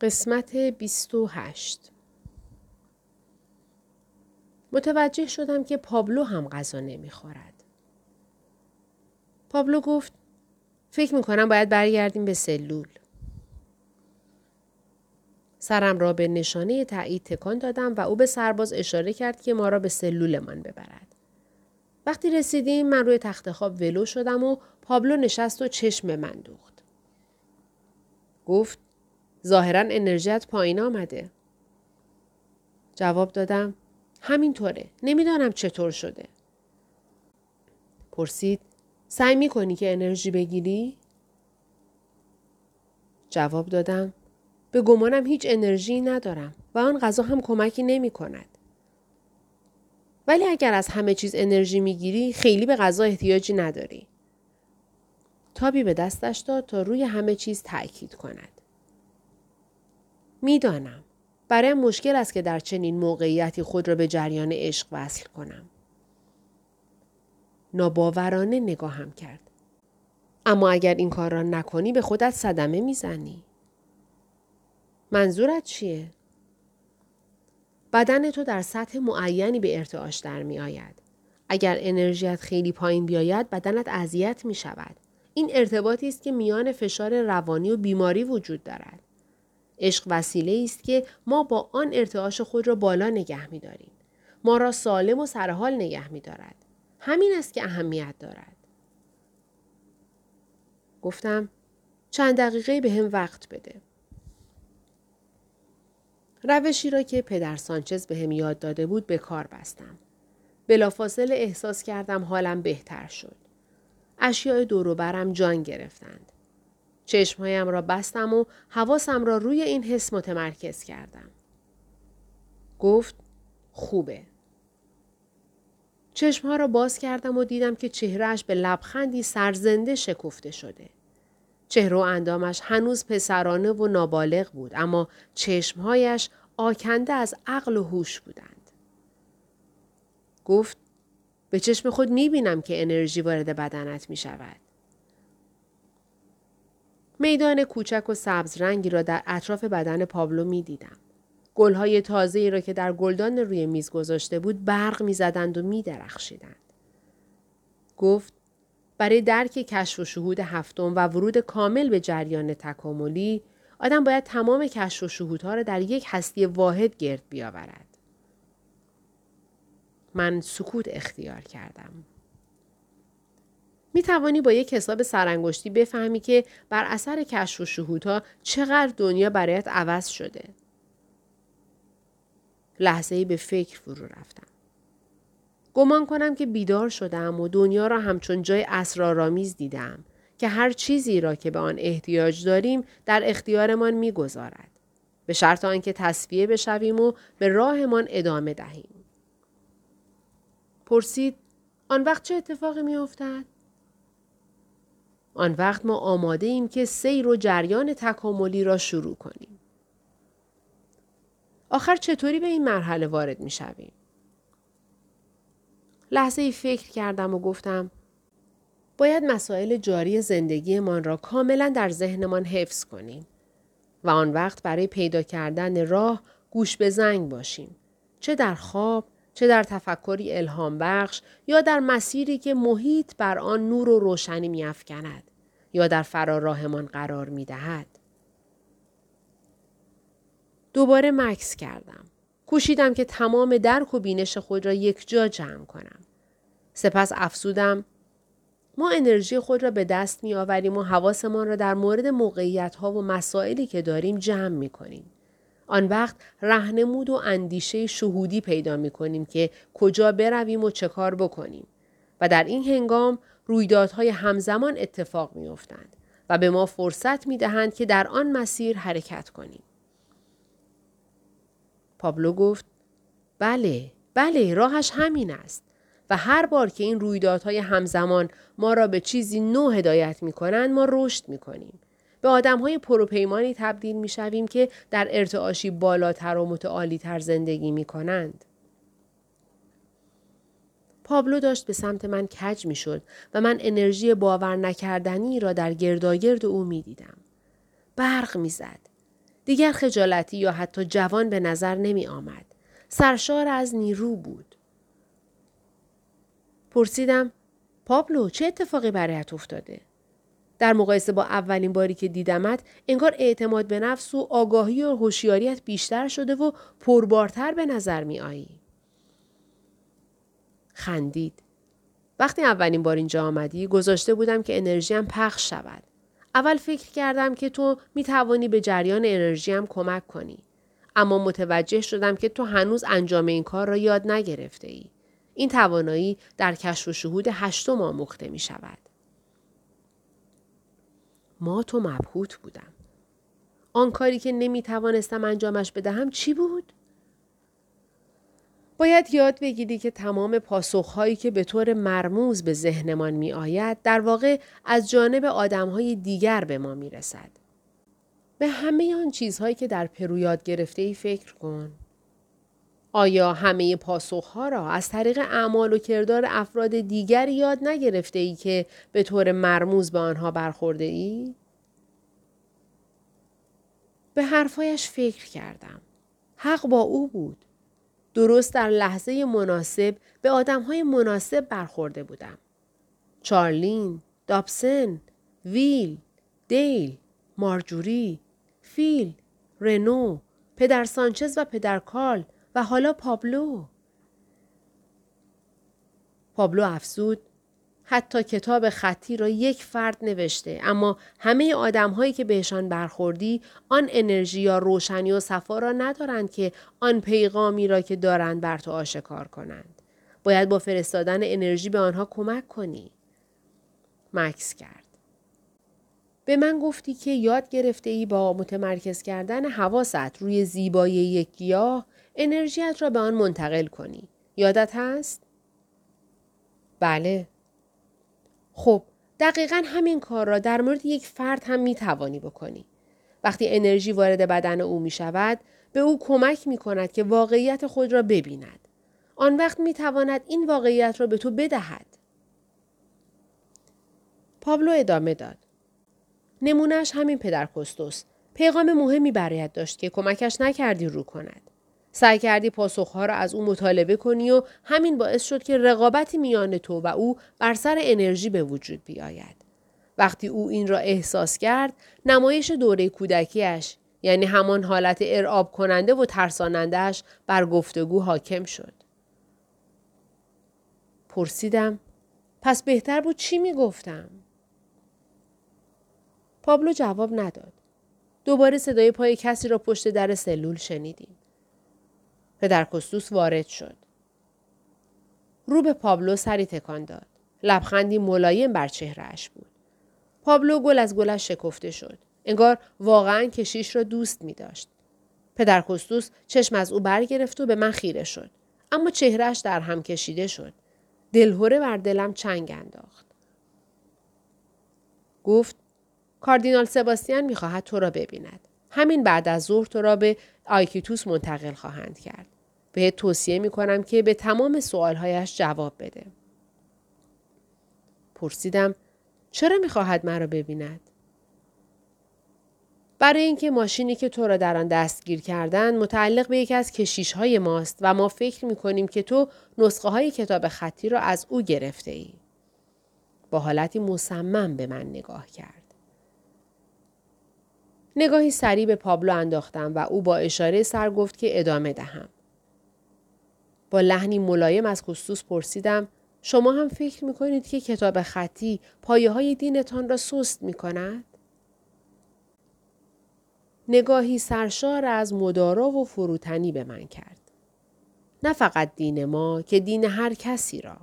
قسمت 28. متوجه شدم که پابلو هم غذا نمیخورد. پابلو گفت فکر میکنم باید برگردیم به سلول. سرم را به نشانه تایید تکان دادم و او به سرباز اشاره کرد که ما را به سلولمان ببرد. وقتی رسیدیم من روی تخت خواب ولو شدم و پابلو نشست و چشم من دوخت. گفت ظاهراً انرژیت پایین آمده. جواب دادم همینطوره. نمیدانم چطور شده. پرسید سعی میکنی که انرژی بگیری؟ جواب دادم به گمانم هیچ انرژی ندارم و آن غذا هم کمکی نمی کند. ولی اگر از همه چیز انرژی میگیری خیلی به غذا احتیاجی نداری. تابی به دستش داد تا روی همه چیز تأکید کند. میدانم. برایم مشکل است که در چنین موقعیتی خود را به جریان عشق وصل کنم. ناباورانه نگاهم کرد. اما اگر این کار را نکنی به خودت صدمه میزنی. منظورت چیه؟ بدن تو در سطح معینی به ارتعاش در می آید. اگر انرژیت خیلی پایین بیاید بدنت اذیت می شود. این ارتباطی است که میان فشار روانی و بیماری وجود دارد. عشق وسیله است که ما با آن ارتعاش خود را بالا نگه می داریم. ما را سالم و سرحال نگه می دارد. همین است که اهمیت دارد. گفتم چند دقیقه به هم وقت بده. روشی را که پدر سانچز به هم یاد داده بود به کار بستم. بلافاصله احساس کردم حالم بهتر شد. اشیاء دور و برم جان گرفتند. چشمهایم را بستم و حواسم را روی این حس متمرکز کردم. گفت خوبه. چشمها را باز کردم و دیدم که چهرهش به لبخندی سرزنده شکفته شده. چهره و اندامش هنوز پسرانه و نابالغ بود اما چشمهایش آکنده از عقل و هوش بودند. گفت به چشم خود میبینم که انرژی وارد بدنت میشود. میدان کوچک و سبز رنگی را در اطراف بدن پابلو میدیدم. گلهای تازه‌ای را که در گلدان روی میز گذاشته بود برق میزدند و میدرخشیدند. گفت برای درک کشف و شهود هفتم و ورود کامل به جریان تکاملی آدم باید تمام کشف و شهودها را در یک هستی واحد گرد بیاورد. من سکوت اختیار کردم. می توانی با یک حساب سرانگشتی بفهمی که بر اثر کشف و شهودها چقدر دنیا برایت عوض شده. لحظه‌ای به فکر فرو رفتم. گمان کنم که بیدار شدم و دنیا را همچون جای اسرارآمیز دیدم که هر چیزی را که به آن احتیاج داریم در اختیارمان می‌گذارد. به شرط آنکه تصفیه بشویم و به راهمان ادامه دهیم. پرسید آن وقت چه اتفاقی می‌افتد؟ آن وقت ما آماده ایم که سیر و جریان تکاملی را شروع کنیم. آخر چطوری به این مرحله وارد می‌شویم؟ لحظه‌ای فکر کردم و گفتم باید مسائل جاری زندگیمان را کاملا در ذهنمان حفظ کنیم و آن وقت برای پیدا کردن راه گوش به زنگ باشیم. چه در خواب، چه در تفکری الهام بخش یا در مسیری که محیط بر آن نور و روشنی می‌افکند یا در فراراهمان قرار می‌دهد. دوباره مکث کردم. کوشیدم که تمام درک و بینش خود را یک جا جمع کنم. سپس افسودم ما انرژی خود را به دست می آوریم و حواسمان را در مورد موقعیت‌ها و مسائلی که داریم جمع می کنیم. آن وقت راهنمود و اندیشه شهودی پیدا می کنیم که کجا برویم و چه کار بکنیم و در این هنگام رویدادهای همزمان اتفاق می افتند و به ما فرصت می دهند که در آن مسیر حرکت کنیم. پابلو گفت بله راهش همین است و هر بار که این رویدادهای همزمان ما را به چیزی نو هدایت می کنند ما رشد می کنیم. به آدم‌های پروپیمانی تبدیل می‌شویم که در ارتعاشی بالاتر و متعالی‌تر زندگی می‌کنند. پابلو داشت به سمت من کج می‌شد و من انرژی باور نکردنی را در گرداگرد او می‌دیدم. برق می‌زد. دیگر خجالتی یا حتی جوان به نظر نمی آمد. سرشار از نیرو بود. پرسیدم پابلو چه اتفاقی برایت افتاده؟ در مقایسه با اولین باری که دیدمت انگار اعتماد به نفس و آگاهی و هوشیاریت بیشتر شده و پربارتر به نظر می آیی. خندید. وقتی اولین بار اینجا آمدی گذاشته بودم که انرژیم پخش شود. اول فکر کردم که تو می توانی به جریان انرژیم کمک کنی. اما متوجه شدم که تو هنوز انجام این کار را یاد نگرفته ای. این توانایی در کشف و شهود 8 آموخته می شود. مات و مبهوت بودم. آن کاری که نمی توانستم انجامش بدهم چی بود؟ باید یاد بگیری که تمام پاسخهایی که به طور مرموز به ذهنمان می آید در واقع از جانب آدمهای دیگر به ما می رسد. به همه آن چیزهایی که در پرو یاد گرفته ای فکر کن. آیا همه پاسخها را از طریق اعمال و کردار افراد دیگر یاد نگرفته ای که به طور مرموز به آنها برخورده ای؟ به حرفایش فکر کردم. حق با او بود. درست در لحظه مناسب به آدمهای مناسب برخورده بودم. چارلین، دابسند، ویل، دیل، مارجوری، فیل، رنو، پدر سانچز و پدر کارل و حالا پابلو. پابلو افزود حتی کتاب خطی را یک فرد نوشته اما همه آدم‌هایی که بهشان برخوردی آن انرژی یا روشنی و صفا را ندارند که آن پیغامی را که دارند بر تو آشکار کنند. باید با فرستادن انرژی به آنها کمک کنی. مکس کرد. به من گفتی که یاد گرفته ای با متمرکز کردن حواست روی زیبایی یک گیاه انرژیت را به آن منتقل کنی. یادت هست؟ بله. خب، دقیقاً همین کار را در مورد یک فرد هم می توانی بکنی. وقتی انرژی وارد بدن او می شود، به او کمک می کند که واقعیت خود را ببیند. آن وقت می تواند این واقعیت را به تو بدهد. پابلو ادامه داد. نمونهش همین پدر کستوس. پیغام مهمی برایت داشت که کمکش نکردی رو کند. سعی کردی پاسخها را از او مطالبه کنی و همین باعث شد که رقابتی میان تو و او بر سر انرژی به وجود بیاید. وقتی او این را احساس کرد، نمایش دوره کودکیش، یعنی همان حالت ارعاب کننده و ترسانندهش بر گفتگو حاکم شد. پرسیدم، پس بهتر بود چی میگفتم؟ پابلو جواب نداد. دوباره صدای پای کسی را پشت در سلول شنیدیم. پدر کستوس وارد شد. رو به پابلو سری تکان داد. لبخندی ملایم بر چهرهش بود. پابلو گل از گلش شکفته شد. انگار واقعاً کشیش را دوست می داشت. پدر کستوس چشم از او برگرفت و به من خیره شد. اما چهرهش در هم کشیده شد. دلهره بر دلم چنگ انداخت. گفت کاردینال سباستین می خواهد تو را ببیند. همین بعد از ظهر تو را به آیکیتوس منتقل خواهند کرد. بهت توصیه می کنم که به تمام سوالهایش جواب بده. پرسیدم چرا می خواهد من را ببیند؟ برای اینکه ماشینی که تو را در آن دستگیر کردند متعلق به یکی از کشیش‌های ماست و ما فکر می کنیم که تو نسخه های کتاب خطی را از او گرفته ای. با حالتی مصمم به من نگاه کرد. نگاهی سریع به پابلو انداختم و او با اشاره سر گفت که ادامه دهم. با لحنی ملایم از کستوس پرسیدم شما هم فکر می‌کنید که کتاب خطی پایه‌های دینتان را سست می‌کند؟ نگاهی سرشار از مدارا و فروتنی به من کرد. نه فقط دین ما که دین هر کسی را.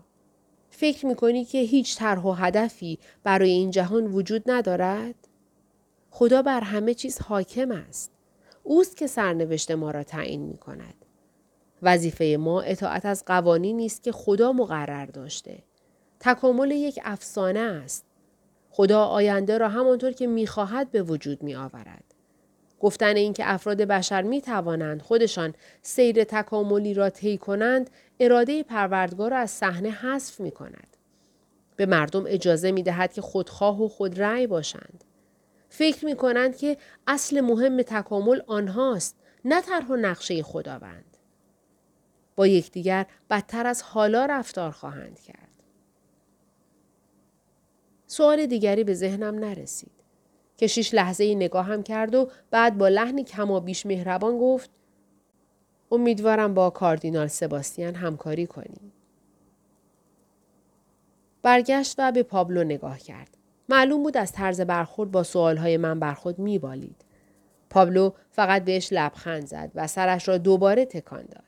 فکر می‌کنی که هیچ طرح و هدفی برای این جهان وجود ندارد؟ خدا بر همه چیز حاکم است. اوست که سرنوشت ما را تعیین می کند. وظیفه ما اطاعت از قوانینی است که خدا مقرر داشته. تکامل یک افسانه است. خدا آینده را همانطور که می خواهد به وجود می آورد. گفتن این که افراد بشر می توانند خودشان سیر تکاملی را طی کنند، اراده پروردگار را از صحنه حذف می کند. به مردم اجازه می دهد که خودخواه و خودرأی باشند. فکر می کنند که اصل مهم تکامل آنهاست، نه طرح و نقشه خداوند. با یکدیگر بدتر از حالا رفتار خواهند کرد. سؤال دیگری به ذهنم نرسید. کشیش لحظه‌ای نگاهم کرد و بعد با لحنی کمابیش مهربان گفت: امیدوارم با کاردینال سباستین همکاری کنیم. برگشت و به پابلو نگاه کرد. معلوم بود از طرز برخورد با سوالهای من برخورد می‌بالید. پابلو فقط بهش لبخند زد و سرش را دوباره تکان داد.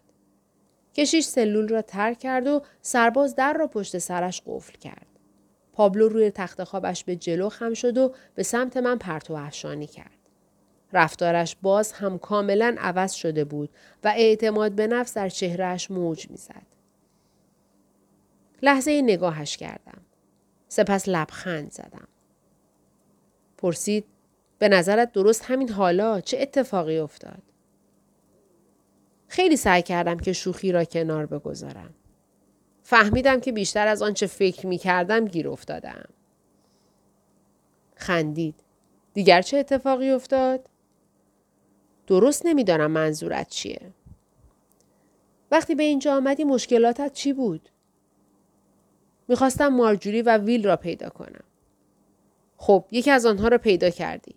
کشیش سلول را ترک کرد و سرباز در را پشت سرش قفل کرد. پابلو روی تخت خوابش به جلو خم شد و به سمت من پرتو افشانی کرد. رفتارش باز هم کاملا عوض شده بود و اعتماد به نفس در چهرهش موج میزد. لحظه نگاهش کردم. سپس لبخند زدم. پرسید: به نظرت درست همین حالا چه اتفاقی افتاد؟ خیلی سعی کردم که شوخی را کنار بگذارم. فهمیدم که بیشتر از آنچه فکر می کردم گیر افتادم. خندید. دیگر چه اتفاقی افتاد؟ درست نمیدانم منظورت چیه. وقتی به اینجا آمدی مشکلاتت چی بود؟ میخواستم مارجوری و ویل را پیدا کنم. خب، یکی از آنها را پیدا کردی.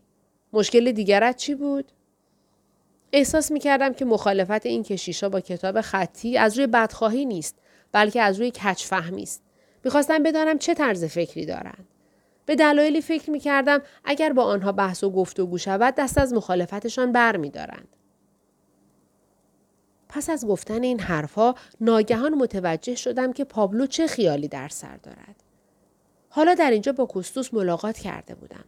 مشکل دیگرت چی بود؟ احساس میکردم که مخالفت این کشیشا با کتاب خطی از روی بدخواهی نیست، بلکه از روی کج فهمی است. میخواستم بدانم چه طرز فکری دارند. به دلایلی فکر میکردم اگر با آنها بحث و گفتگو شود دست از مخالفتشان بر میدارند. پس از گفتن این حرفها ناگهان متوجه شدم که پابلو چه خیالی در سر دارد. حالا در اینجا با کستوس ملاقات کرده بودم.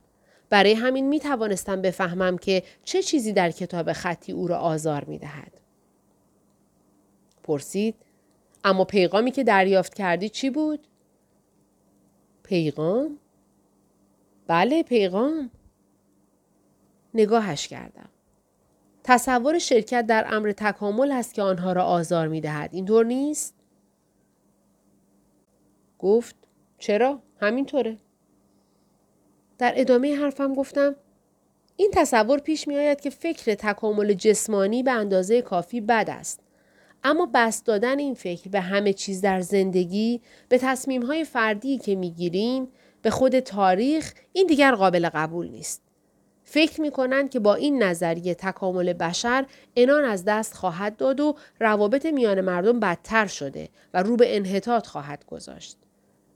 برای همین میتوانستم بفهمم که چه چیزی در کتاب خطی او را آزار میدهد. پرسید: اما پیغامی که دریافت کردی چی بود؟ پیغام؟ بله، پیغام. نگاهش کردم. تصور شرکت در امر تکامل هست که آنها را آزار می دهد. اینطور نیست؟ گفت: چرا؟ همینطوره. در ادامه حرفم گفتم: این تصور پیش می آید که فکر تکامل جسمانی به اندازه کافی بد است. اما بس دادن این فکر به همه چیز در زندگی، به تصمیم‌های فردی که می‌گیریم، به خود تاریخ، این دیگر قابل قبول نیست. فکر می‌کنند که با این نظریه تکامل بشر عنان از دست خواهد داد و روابط میان مردم بدتر شده و رو به انحطاط خواهد گذاشت.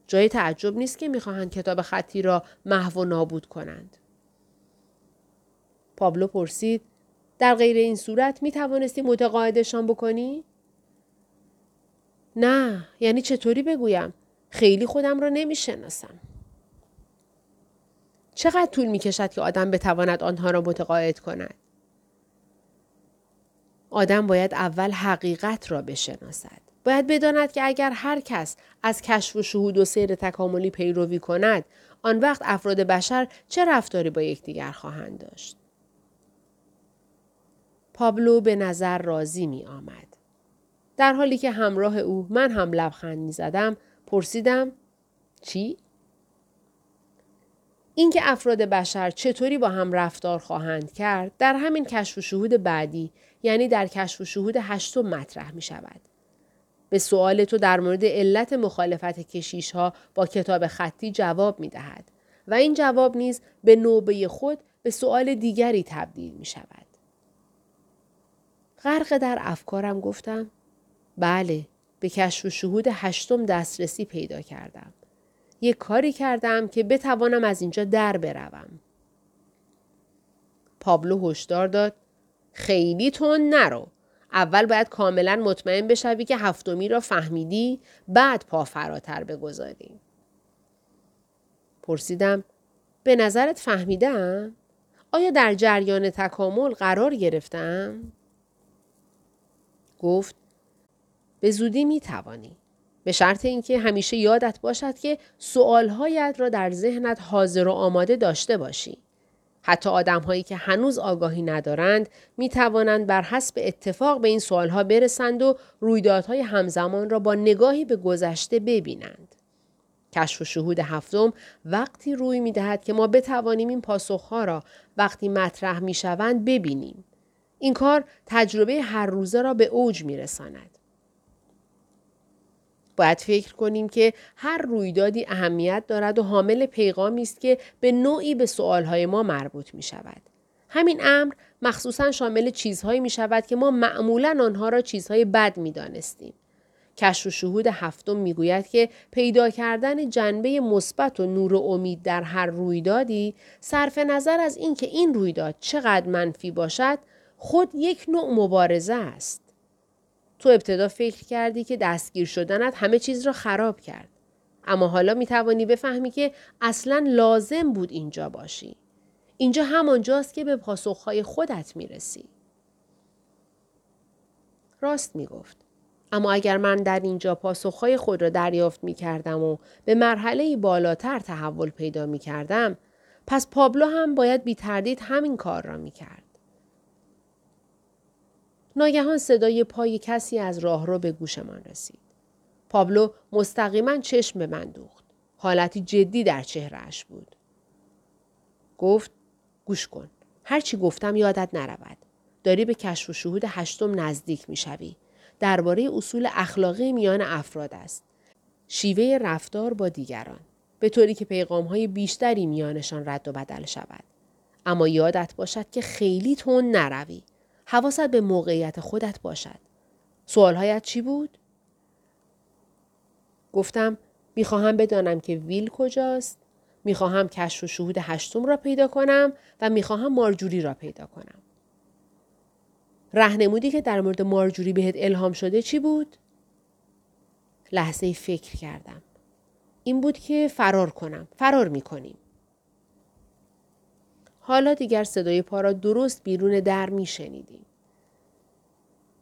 جای تعجب نیست که می‌خواهند کتاب خطی را محو و نابود کنند. پابلو پرسید: در غیر این صورت می‌توانستی متقاعدشان بکنی؟ نه، یعنی چطوری بگویم؟ خیلی خودم را نمیشناسم. چقدر طول میکشد که آدم بتواند آنها را متقاعد کند؟ آدم باید اول حقیقت را بشناسد. باید بداند که اگر هر کس از کشف و شهود و سیر تکاملی پیروی کند، آن وقت افراد بشر چه رفتاری با یکدیگر خواهند داشت. پابلو به نظر راضی می آمد. در حالی که همراه او من هم لبخند می‌زدم، پرسیدم: چی؟ اینکه افراد بشر چطوری با هم رفتار خواهند کرد در همین کشف و شهود بعدی، یعنی در کشف و شهود 8 مطرح می شود. به سؤال تو در مورد علت مخالفت کشیش ها با کتاب خطی جواب می دهد و این جواب نیز به نوبه خود به سؤال دیگری تبدیل می شود. غرق در افکارم گفتم: بله، به کشف و شهود 8 دسترسی پیدا کردم. یک کاری کردم که بتوانم از اینجا در بروم. پابلو هشدار داد: خیلی تند نرو. اول باید کاملا مطمئن بشوی که 7 را فهمیدی، بعد پا فراتر بگذاری. پرسیدم: به نظرت فهمیدم؟ آیا در جریان تکامل قرار گرفتم؟ گفت: به زودی می توانی. به شرط اینکه همیشه یادت باشد که سوالهایت را در ذهنت حاضر و آماده داشته باشی. حتی آدم‌هایی که هنوز آگاهی ندارند می توانند بر حسب اتفاق به این سوالها برسند و رویدادهای همزمان را با نگاهی به گذشته ببینند. کشف و شهود هفتم وقتی روی می‌دهد که ما بتوانیم این پاسخ‌ها را وقتی مطرح می‌شوند ببینیم. این کار تجربه هر روزه را به اوج می‌رساند. باید فکر کنیم که هر رویدادی اهمیت دارد و حامل پیغامی است که به نوعی به سوال‌های ما مربوط می‌شود. همین امر مخصوصاً شامل چیزهایی می‌شود که ما معمولاً آنها را چیزهای بد می‌دانستیم. کشف و شهود هفتم میگوید که پیدا کردن جنبه مثبت و نور و امید در هر رویدادی صرف نظر از اینکه این رویداد چقدر منفی باشد خود یک نوع مبارزه است. تو ابتدا فکر کردی که دستگیر شدنت همه چیز را خراب کرد. اما حالا میتوانی بفهمی که اصلاً لازم بود اینجا باشی. اینجا همانجاست که به پاسخهای خودت میرسی. راست میگفت. اما اگر من در اینجا پاسخهای خود را دریافت می کردم و به مرحله بالاتر تحول پیدا می کردم، پس پابلو هم باید بی تردید همین کار را می کرد. ناگهان صدای پای کسی از راهرو به گوشمان رسید. پابلو مستقیما چشم به من دوخت. حالتی جدی در چهرهش بود. گفت گوش کن. هرچی گفتم یادت نرود. داری به کشف و شهود هشتم نزدیک می شوی. درباره اصول اخلاقی میان افراد است. شیوه رفتار با دیگران. به طوری که پیغام‌های بیشتری میانشان رد و بدل شود. اما یادت باشد که خیلی تند نروی. حواست به موقعیت خودت باشد. سوالهایت چی بود؟ گفتم میخواهم بدانم که ویل کجاست. میخواهم کشف و شهود هشتم را پیدا کنم و میخواهم مارجوری را پیدا کنم. راهنمودی که در مورد مارجوری بهت الهام شده چی بود؟ لحظه فکر کردم. این بود که فرار کنم. فرار میکنیم. حالا دیگر صدای پا را درست بیرون در میشنیدیم.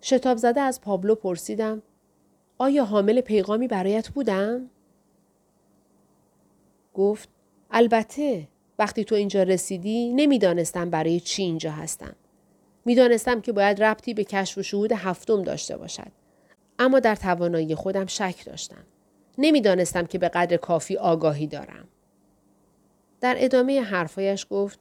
شتاب زده از پابلو پرسیدم آیا حامل پیغامی برایت بودم؟ گفت البته وقتی تو اینجا رسیدی نمیدانستم برای چی اینجا هستم. میدانستم که باید ربطی به کشف و شهود هفتم داشته باشد. اما در توانایی خودم شک داشتم. نمیدانستم که به قدر کافی آگاهی دارم. در ادامه حرفایش گفت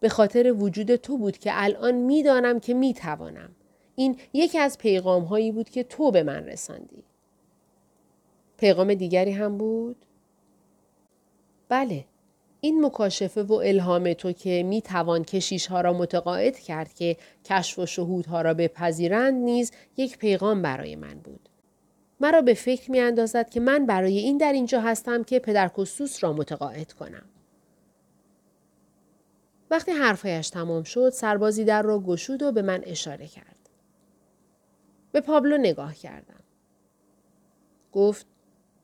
به خاطر وجود تو بود که الان میدانم که میتوانم. این یکی از پیغام هایی بود که تو به من رساندی. پیغام دیگری هم بود؟ بله. این مکاشفه و الهام تو که می توان کشیش ها را متقاعد کرد که کشف و شهود ها را بپذیرند نیز یک پیغام برای من بود. مرا به فکر می اندازد که من برای این در اینجا هستم که پدر کستوس را متقاعد کنم. وقتی حرفایش تمام شد سربازی در را گشود و به من اشاره کرد. به پابلو نگاه کردم. گفت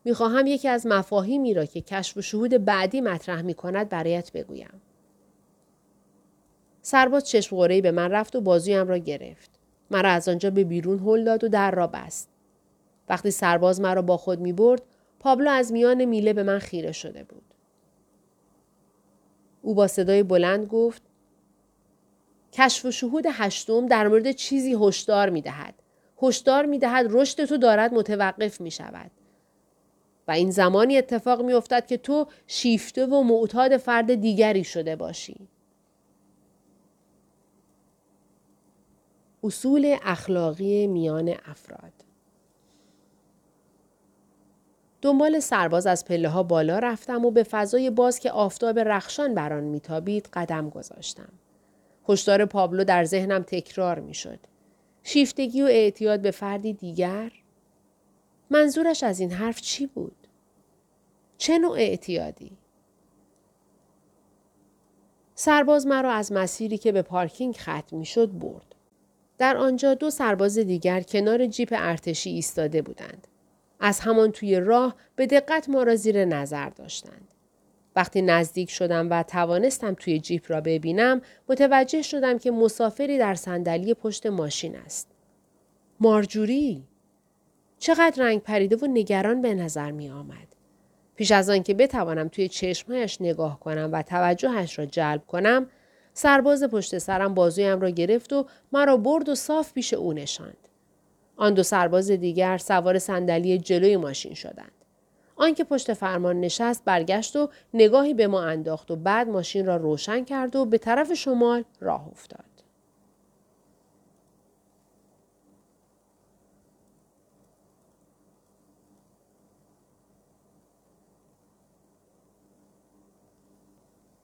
میخواهم یکی از مفاهیمی را که کشف و شهود بعدی مطرح میکند برایت بگویم. سرباز چشم قره‌ای به من رفت و بازویم را گرفت. مرا از آنجا به بیرون هل داد و در را بست. وقتی سرباز مرا با خود میبرد، پابلو از میان میله به من خیره شده بود. او با صدای بلند گفت: کشف و شهود هشتم در مورد چیزی هشدار میدهد. هشدار میدهد رشد تو دارد متوقف میشود. و این زمانی اتفاق می افتد که تو شیفته و معتاد فرد دیگری شده باشی. اصول اخلاقی میان افراد. دنبال سرباز از پله ها بالا رفتم و به فضای باز که آفتاب رخشان بر آن میتابید قدم گذاشتم. هشدار پابلو در ذهنم تکرار می شد. شیفتگی و اعتیاد به فردی دیگر؟ منظورش از این حرف چی بود؟ چه نوع اعتیادی؟ سرباز مرا از مسیری که به پارکینگ ختم می‌شد برد. در آنجا دو سرباز دیگر کنار جیپ ارتشی ایستاده بودند. از همان توی راه به دقت ما را زیر نظر داشتند. وقتی نزدیک شدم و توانستم توی جیپ را ببینم، متوجه شدم که مسافری در صندلی پشت ماشین است. مارجوری! چقدر رنگ پریده و نگران به نظر می آمد. پیش از آن که بتوانم توی چشمهایش نگاه کنم و توجهش را جلب کنم، سرباز پشت سرم بازویم را گرفت و مرا برد و صاف پیش او نشاند. آن دو سرباز دیگر سوار صندلی جلوی ماشین شدند. آنکه پشت فرمان نشست برگشت و نگاهی به ما انداخت و بعد ماشین را روشن کرد و به طرف شمال راه افتاد.